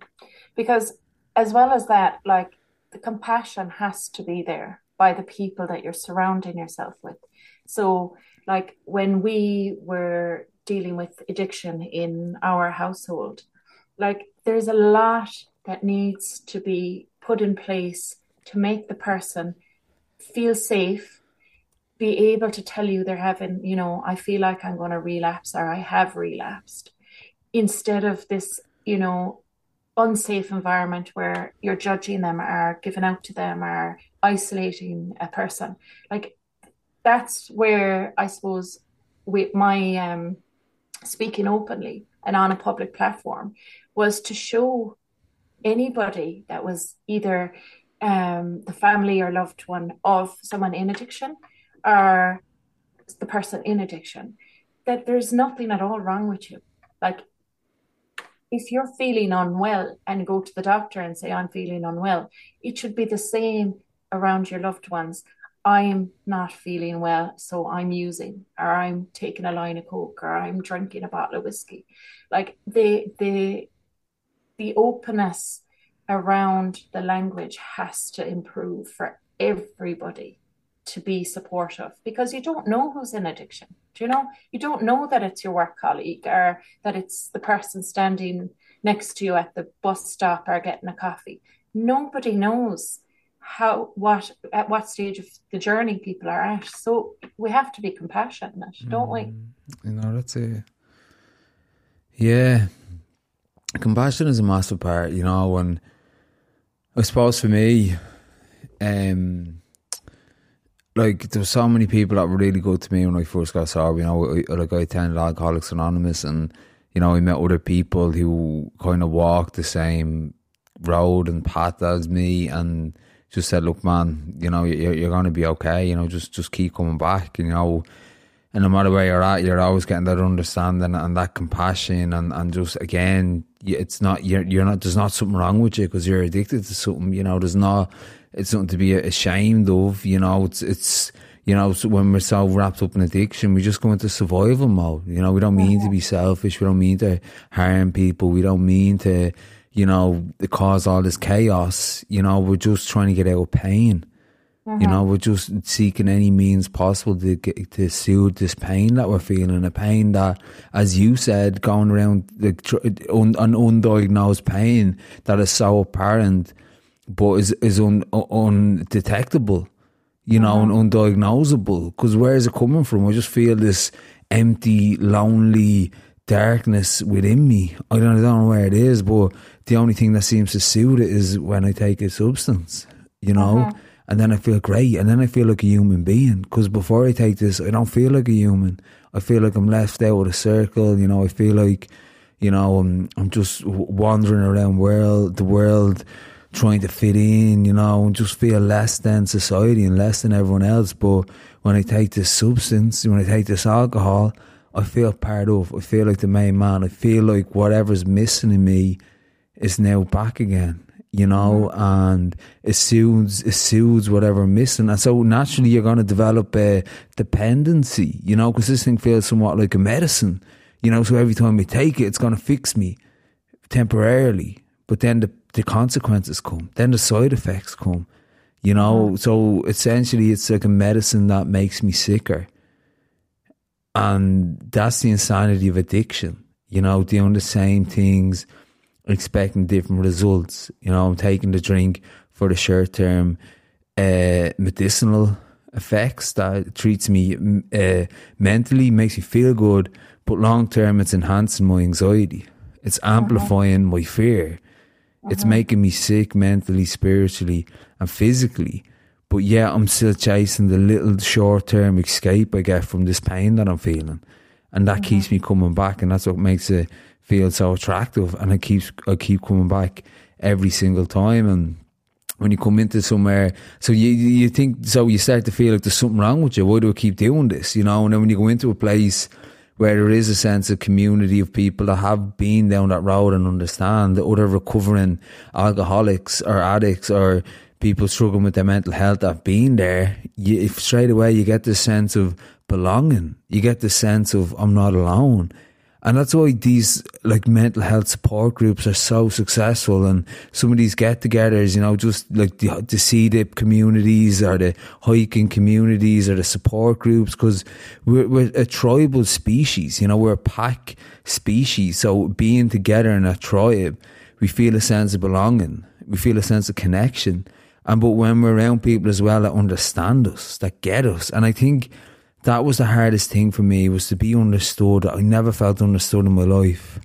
because as well as that, like, the compassion has to be there by the people that you're surrounding yourself with. So like when we were dealing with addiction in our household, like there's a lot that needs to be put in place to make the person feel safe, be able to tell you they're having, you know, I feel like I'm going to relapse, or I have relapsed, instead of this, you know, unsafe environment where you're judging them or giving out to them or isolating a person. Like that's where I suppose with my speaking openly and on a public platform was to show anybody that was either the family or loved one of someone in addiction or the person in addiction, that there's nothing at all wrong with you. Like if you're feeling unwell and go to the doctor and say, I'm feeling unwell, it should be the same around your loved ones. I'm not feeling well, so I'm using, or I'm taking a line of coke, or I'm drinking a bottle of whiskey. Like the openness around the language has to improve for everybody to be supportive, because you don't know who's in addiction. Do you know? You don't know that it's your work colleague, or that it's the person standing next to you at the bus stop or getting a coffee. Nobody knows at what stage of the journey people are at, so we have to be compassionate, don't we? You know, that's it. Yeah, compassion is a massive part, you know. And I suppose for me, like there were so many people that were really good to me when I first got sober. You know, I attended Alcoholics Anonymous, and you know, I met other people who kind of walked the same road and path as me, and just said, look, man, you know, you're going to be okay, you know, just keep coming back, you know. And no matter where you're at, you're always getting that understanding and that compassion, and just, again, it's not, you're not, there's not something wrong with you because you're addicted to something, you know, there's not, it's something to be ashamed of, you know, it's, you know, so when we're so wrapped up in addiction, we just go into survival mode. You know, we don't mean to be selfish. We don't mean to harm people. We don't mean to, you know, cause all this chaos. You know, we're just trying to get out of pain. Uh-huh. You know, we're just seeking any means possible to soothe this pain that we're feeling, a pain that, as you said, going around an undiagnosed pain that is so apparent but is undetectable. You know, and undiagnosable, because where is it coming from? I just feel this empty, lonely darkness within me. I don't know where it is, but the only thing that seems to soothe it is when I take a substance, you know, and then I feel great, and then I feel like a human being, because before I take this, I don't feel like a human. I feel like I'm left out of the circle, you know, I feel like, you know, I'm just wandering around the world, trying to fit in, you know, and just feel less than society and less than everyone else. But when I take this substance, when I take this alcohol, I feel part of, I feel like the main man, I feel like whatever's missing in me is now back again, you know, and it soothes whatever I'm missing. And so naturally you're going to develop a dependency, you know, because this thing feels somewhat like a medicine, you know, so every time I take it, it's going to fix me temporarily, but then the consequences come, then the side effects come, you know, so essentially it's like a medicine that makes me sicker, and that's the insanity of addiction, you know, doing the same things, expecting different results, you know, I'm taking the drink for the short term medicinal effects that treats me mentally, makes me feel good, but long term it's enhancing my anxiety, it's amplifying my fear. It's making me sick mentally, spiritually and physically. But yeah, I'm still chasing the little short-term escape I get from this pain that I'm feeling. And that keeps me coming back, and that's what makes it feel so attractive. And I keep coming back every single time. And when you come into somewhere, so you think, so you start to feel like there's something wrong with you. Why do I keep doing this? You know, and then when you go into a place where there is a sense of community of people that have been down that road and understand the other recovering alcoholics or addicts or people struggling with their mental health that have been there, if straight away you get this sense of belonging. You get the sense of, I'm not alone. And that's why these like mental health support groups are so successful, and some of these get-togethers, you know, just like the CDIP communities or the hiking communities or the support groups, because we're a tribal species, you know, we're a pack species. So being together in a tribe, we feel a sense of belonging, we feel a sense of connection. And but when we're around people as well that understand us, that get us, and I think that was the hardest thing for me, was to be understood. I never felt understood in my life.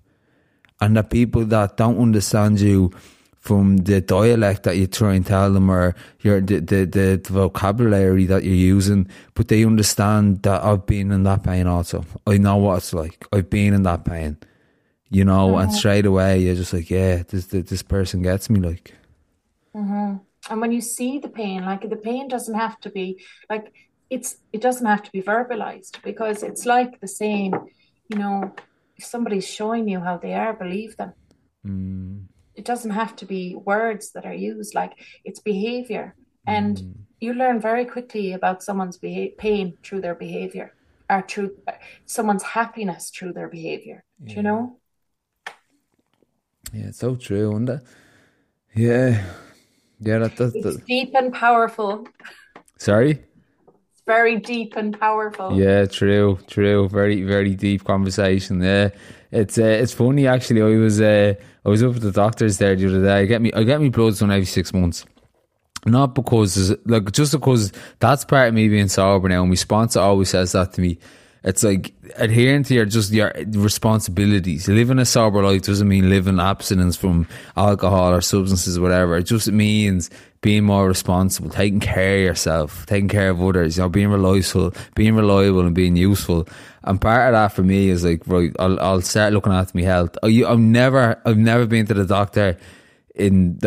And that people that don't understand you from the dialect that you try and tell them, or the vocabulary that you're using, but they understand that I've been in that pain also. I know what it's like. I've been in that pain, you know, and straight away you're just like, yeah, this person gets me, like. And when you see the pain, like the pain doesn't have to be, like, it doesn't have to be verbalized, because it's like the saying, you know, if somebody's showing you how they are, believe them. It doesn't have to be words that are used, like, it's behavior. And you learn very quickly about someone's pain through their behavior, or through someone's happiness through their behavior. Yeah. Do you know? Yeah, it's so true, isn't it? Yeah, it's deep and powerful. Sorry? Very deep and powerful. Yeah, true. Very, very deep conversation. Yeah, it's funny actually. I was up at the doctor's there the other day. I get me bloods done every 6 months. Not because, like, just because that's part of me being sober now. And my sponsor always says that to me. It's like adhering to your responsibilities. Living a sober life doesn't mean living abstinence from alcohol or substances or whatever. It just means being more responsible, taking care of yourself, taking care of others, you know, being reliable and being useful. And part of that for me is like, right, I'll start looking after my health. I've never been to the doctor in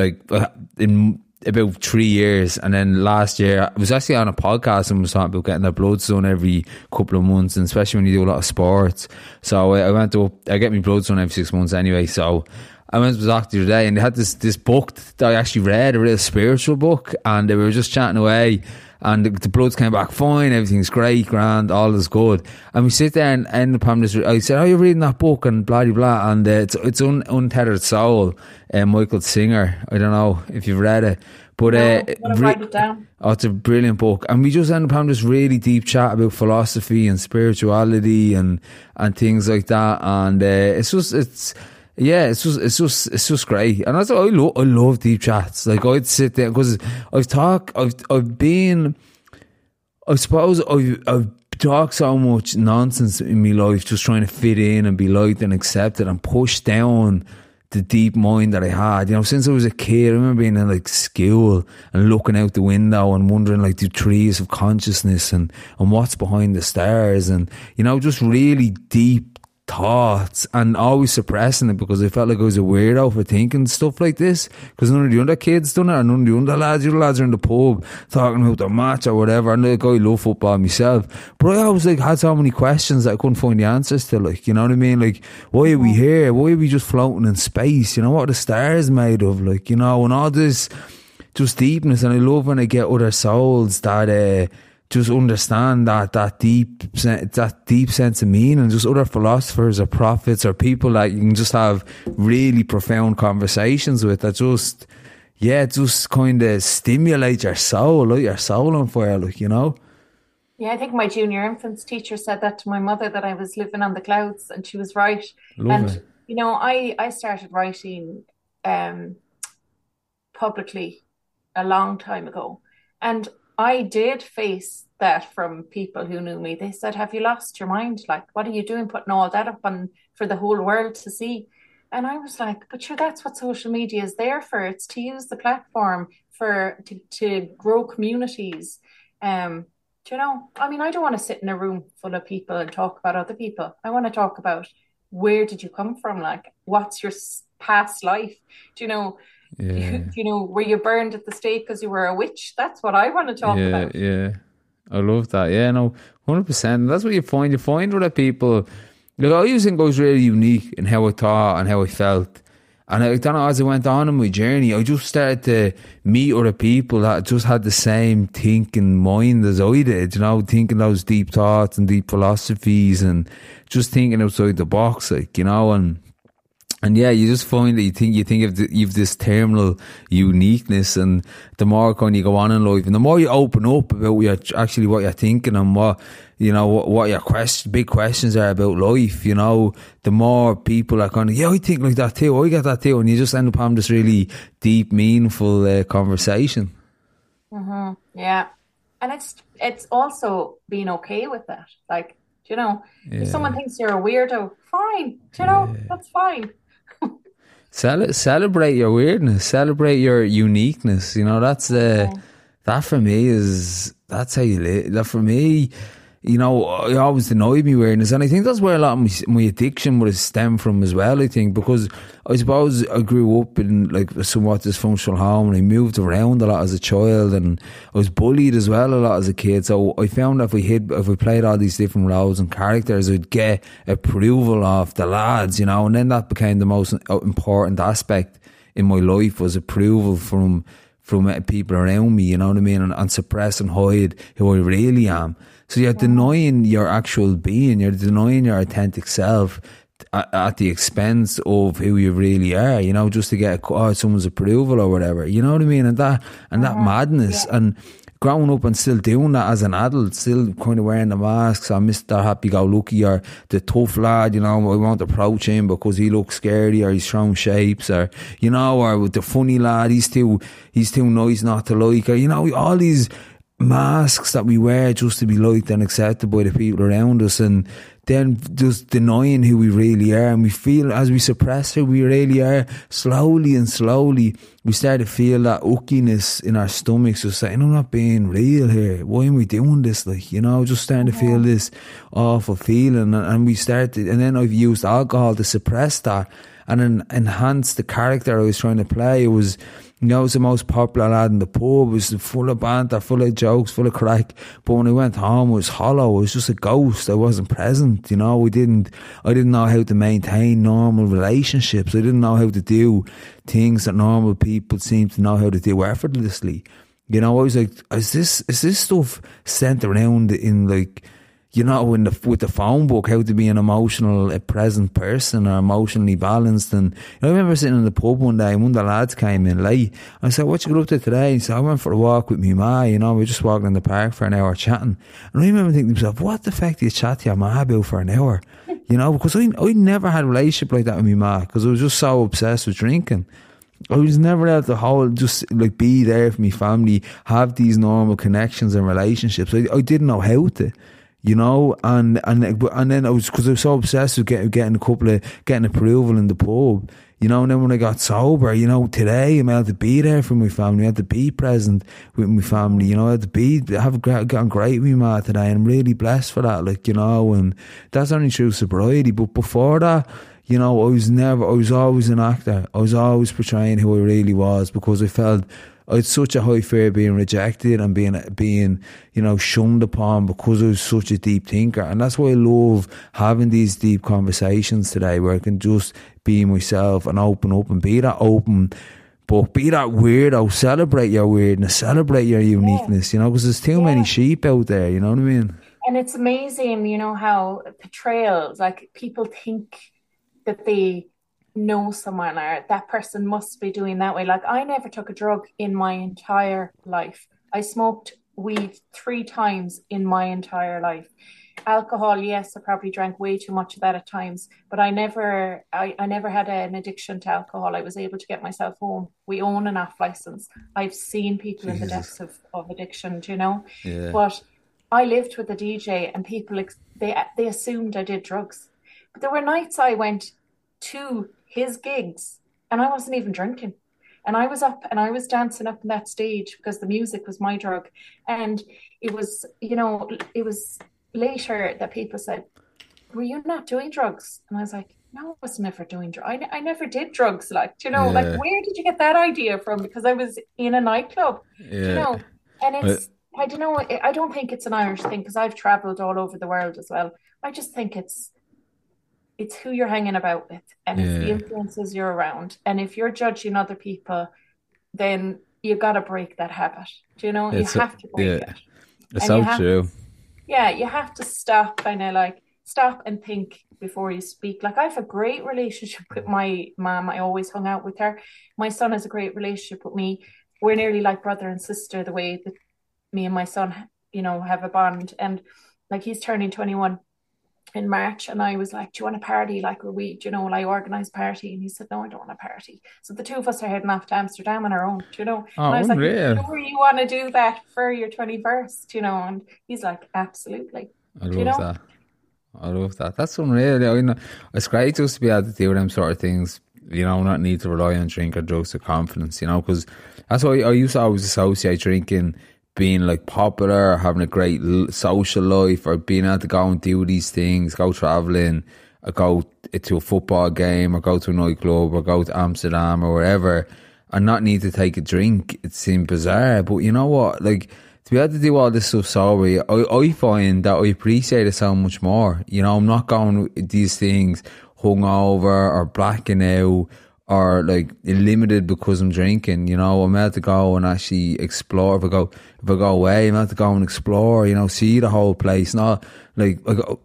about 3 years, and then last year I was actually on a podcast and was talking about getting their bloods done every couple of months, and especially when you do a lot of sports. So I went up, I get my bloods done every 6 months anyway, so I went to the doctor today and they had this book that I actually read, a real spiritual book, and they were just chatting away and the bloods came back fine, everything's great, grand, all is good. And we sit there and end up having this, I said, oh, you're reading that book and blah, blah, blah, and it's Untethered Soul, Michael Singer. I don't know if you've read it. But it's a brilliant book, and we just ended up having this really deep chat about philosophy and spirituality and things like that. And it's just great. And I love deep chats. Like, I'd sit there because I've talked so much nonsense in my life, just trying to fit in and be liked and accepted and pushed down the deep mind that I had, you know, since I was a kid. I remember being in like school and looking out the window and wondering like the trees of consciousness and what's behind the stars, and, you know, just really deep thoughts, and always suppressing it because I felt like I was a weirdo for thinking stuff like this, because none of the other kids done it, or none of the other lads. The other lads are in the pub talking about their match or whatever, and like, I love football myself, but I always like had so many questions that I couldn't find the answers to, like, you know what I mean, like, why are we here, why are we just floating in space, you know, what are the stars made of, like, you know, and all this just deepness. And I love when I get other souls that just understand that deep sense of meaning, just other philosophers or prophets or people that you can just have really profound conversations with, that just kind of stimulate your soul, light your soul on fire, like, you know. Yeah, I think my junior infants teacher said that to my mother, that I was living on the clouds, and she was right. Love it. You know, I started writing publicly a long time ago, and I did face that from people who knew me. They said, have you lost your mind? Like, what are you doing putting all that up on for the whole world to see? And I was like, but sure, that's what social media is there for. It's to use the platform to grow communities. Do you know, I mean, I don't want to sit in a room full of people and talk about other people. I want to talk about, where did you come from? Like, what's your past life? Do you know? Yeah. You know, were you burned at the stake because you were a witch? That's what I want to talk about. Yeah, I love that. Yeah, no, 100%. That's what you find. You find other people. Like, I always think I was really unique in how I thought and how I felt. And I don't know, as I went on in my journey, I just started to meet other people that just had the same thinking mind as I did, you know, thinking those deep thoughts and deep philosophies and just thinking outside the box, like, you know, and yeah, you just find that you think of you've this terminal uniqueness, and the more kind you go on in life, and the more you open up about what you're thinking and what, you know, what your big questions are about life, you know, the more people are kind of, yeah, I think like that too, I get that too, and you just end up having this really deep, meaningful conversation. Mm-hmm. Yeah, and it's also being okay with that, like, you know, if someone thinks you're a weirdo, fine, you know, that's fine. Celebrate your weirdness, celebrate your uniqueness, you know. That's that for me is, that's how you live. That for me, you know, I always denied my weirdness, and I think that's where a lot of my addiction would have stemmed from as well, I think, because I suppose I grew up in like a somewhat dysfunctional home, and I moved around a lot as a child, and I was bullied as well a lot as a kid, so I found if I played all these different roles and characters, I'd get approval off the lads, you know, and then that became the most important aspect in my life, was approval from people around me, you know what I mean, and suppress and hide who I really am. So you're denying your actual being, you're denying your authentic self at the expense of who you really are, you know, just to get someone's approval or whatever, you know what I mean, and that madness, and growing up and still doing that as an adult, still kind of wearing the masks. I miss that happy-go-lucky or the tough lad, you know, I won't approach him because he looks scary or he's throwing shapes, or, you know, or with the funny lad, he's too nice not to like, or, you know, all these masks that we wear just to be liked and accepted by the people around us, and then just denying who we really are. And we feel, as we suppress who we really are, slowly we start to feel that ookiness in our stomachs, just saying, I'm not being real here, why am we doing this, like, you know, just starting to feel this awful feeling, and we start to, and then I've used alcohol to suppress that and enhance the character I was trying to play. It was You know, I was the most popular lad in the pub. It was full of banter, full of jokes, full of crack. But when I went home, it was hollow. I was just a ghost. I wasn't present, you know. I didn't know how to maintain normal relationships. I didn't know how to do things that normal people seem to know how to do effortlessly. You know, I was like, is this stuff sent around in, like, you know, in the, with the phone book, how to be an emotional, a present person or emotionally balanced. And you know, I remember sitting in the pub one day and one of the lads came in late. I said, what you got up to today? He said, I went for a walk with me ma, you know, we were just walking in the park for an hour chatting. And I remember thinking to myself, what the fuck do you chat to your ma about for an hour? You know, because I never had a relationship like that with me ma, because I was just so obsessed with drinking. I was never able to hold, just like be there for me family, have these normal connections and relationships. I didn't know how to. You know, and then I was, because I was so obsessed with getting approval in the pub, you know. And then when I got sober, you know, today I'm able to be there for my family, I had to be present with my family, you know, I had to be, I've gotten great with my ma today, and I'm really blessed for that, like, you know. And that's only true sobriety. But before that, you know, I was always an actor, I was always portraying who I really was, because I felt I had such a high fear of being rejected and being, you know, shunned upon, because I was such a deep thinker. And that's why I love having these deep conversations today, where I can just be myself and open up and be that open, but be that weirdo. Celebrate your weirdness, celebrate your uniqueness, you know, because there's too many sheep out there, you know what I mean? And it's amazing, you know, how portrayals, like, people think that they know someone, or that person must be doing that way. Like, I never took a drug in my entire life. I smoked weed 3 times in my entire life. Alcohol, yes, I probably drank way too much of that at times, but I never had an addiction to alcohol. I was able to get myself home. We own an AF license. I've seen people in the depths of addiction, you know. Yeah. But I lived with a DJ, and people, they assumed I did drugs. But there were nights I went to his gigs and I wasn't even drinking, and I was up and I was dancing up on that stage, because the music was my drug. And it was, you know, it was later that people said, were you not doing drugs? And I was like, no, I was never doing drugs. I never did drugs, like, you know. Yeah. Like, where did you get that idea from? Because I was in a nightclub. Yeah. You know. And it's, I don't know, I don't think it's an Irish thing, because I've traveled all over the world as well. I just think it's who you're hanging about with, and it's the influences you're around. And if you're judging other people, then you got to break that habit. Do you know? You have to break it. It's so true. You have to stop and think before you speak. Like, I have a great relationship with my mom. I always hung out with her. My son has a great relationship with me. We're nearly like brother and sister, the way that me and my son, you know, have a bond. And like, he's turning 21 in March, and I was like, do you want a party? Like, or we, you know, will I organise party? And he said, no, I don't want a party. So the two of us are heading off to Amsterdam on our own, you know. Oh, and I was unreal. Like, sure you want to do that for your 21st, you know? And he's like, absolutely. I love, you know, that. I love that. That's unreal. I mean, it's great just to be able to do them sort of things, you know, not need to rely on drink or drugs for confidence, you know, because that's why I used to always associate drinking being like popular, or having a great social life, or being able to go and do these things, go traveling, or go to a football game, or go to a nightclub, or go to Amsterdam or wherever, and not need to take a drink. It seemed bizarre, but you know what? Like, to be able to do all this stuff sober, I find that I appreciate it so much more. You know, I'm not going with these things hungover or blacking out, or like limited because I'm drinking, you know. I'm out to go and actually explore. If I go away, I'm out to go and explore, you know, see the whole place. Not like you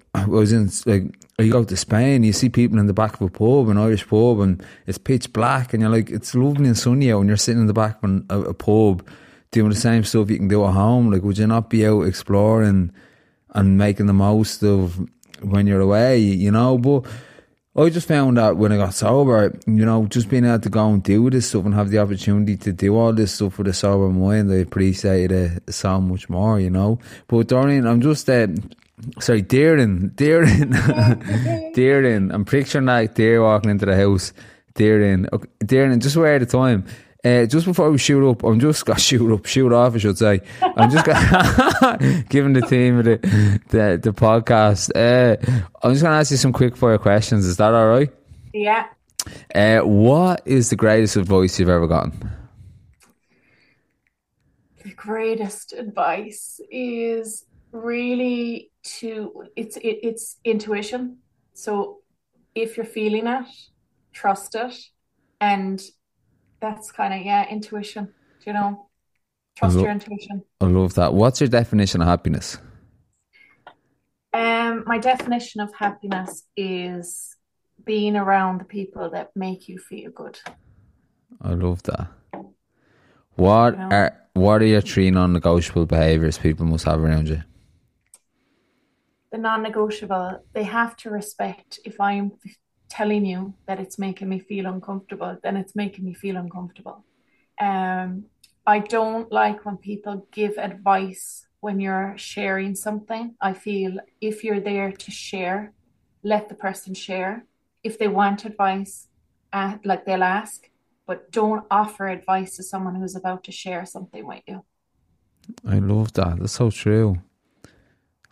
go to Spain, you see people in the back of a pub, an Irish pub, and it's pitch black, and you're like, it's lovely and sunny out, and you're sitting in the back of a pub doing the same stuff you can do at home. Like, would you not be out exploring and making the most of when you're away, you know? But I just found that when I got sober, you know, just being able to go and do this stuff and have the opportunity to do all this stuff with a sober mind, I appreciate it so much more, you know. But Darren, I'm just, sorry, Darren, I'm picturing that deer walking into the house. Darren, just wear the time. Just before we shoot up, I'm just got shoot off, I should say. I'm just giving the theme of the podcast. I'm just going to ask you some quick fire questions. Is that all right? Yeah. What is the greatest advice you've ever gotten? the greatest advice is really to, it's intuition. So if you're feeling it, trust it. And that's kind of, intuition, you know, trust your intuition. I love that. What's your definition of happiness? My definition of happiness is being around the people that make you feel good. I love that. What are your three non-negotiable behaviours people must have around you? The non-negotiable, they have to respect. If I'm telling you that it's making me feel uncomfortable, then it's making me feel uncomfortable. I don't like when people give advice when you're sharing something. I feel if you're there to share, let the person share. If they want advice, they'll ask, but don't offer advice to someone who's about to share something with you. I love that. That's so true.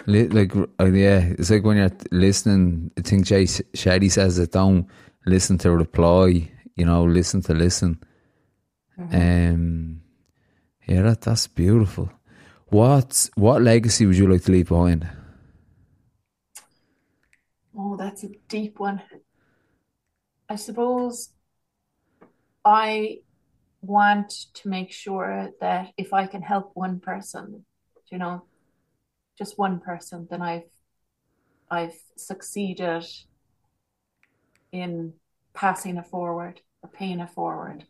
It's like when you're listening, I think Jay Shetty says it, don't listen to reply, you know, listen to listen. Mm-hmm. That's beautiful. What legacy would you like to leave behind? Oh, that's a deep one. I suppose I want to make sure that if I can help one person, you know, just one person, then I've succeeded in passing it forward or paying it forward.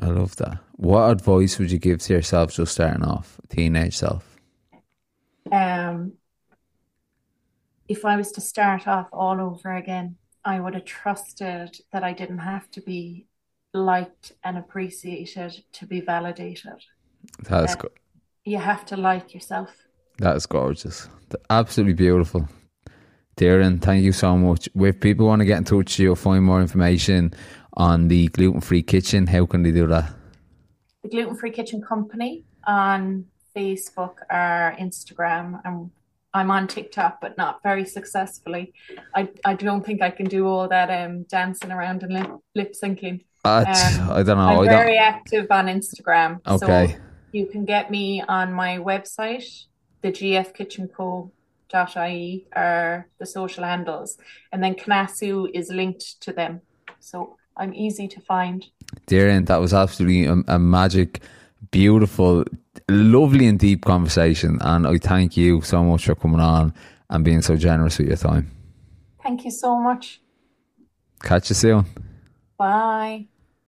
I love that. What advice would you give to yourself just starting off, teenage self? If I was to start off all over again, I would have trusted that I didn't have to be liked and appreciated to be validated. That's good. You have to like yourself. That is gorgeous. Absolutely beautiful. Darren, thank you so much. If people want to get in touch with you or find more information on the Gluten Free Kitchen, how can they do that? The Gluten Free Kitchen Company on Facebook or Instagram. I'm on TikTok, but not very successfully. I don't think I can do all that dancing around and lip syncing. I don't know. I'm very active on Instagram. Okay. So you can get me on my website, the gfkitchenco.ie, are the social handles. And then Cnású is linked to them. So I'm easy to find. Darren, that was absolutely a magic, beautiful, lovely and deep conversation. And I thank you so much for coming on and being so generous with your time. Thank you so much. Catch you soon. Bye.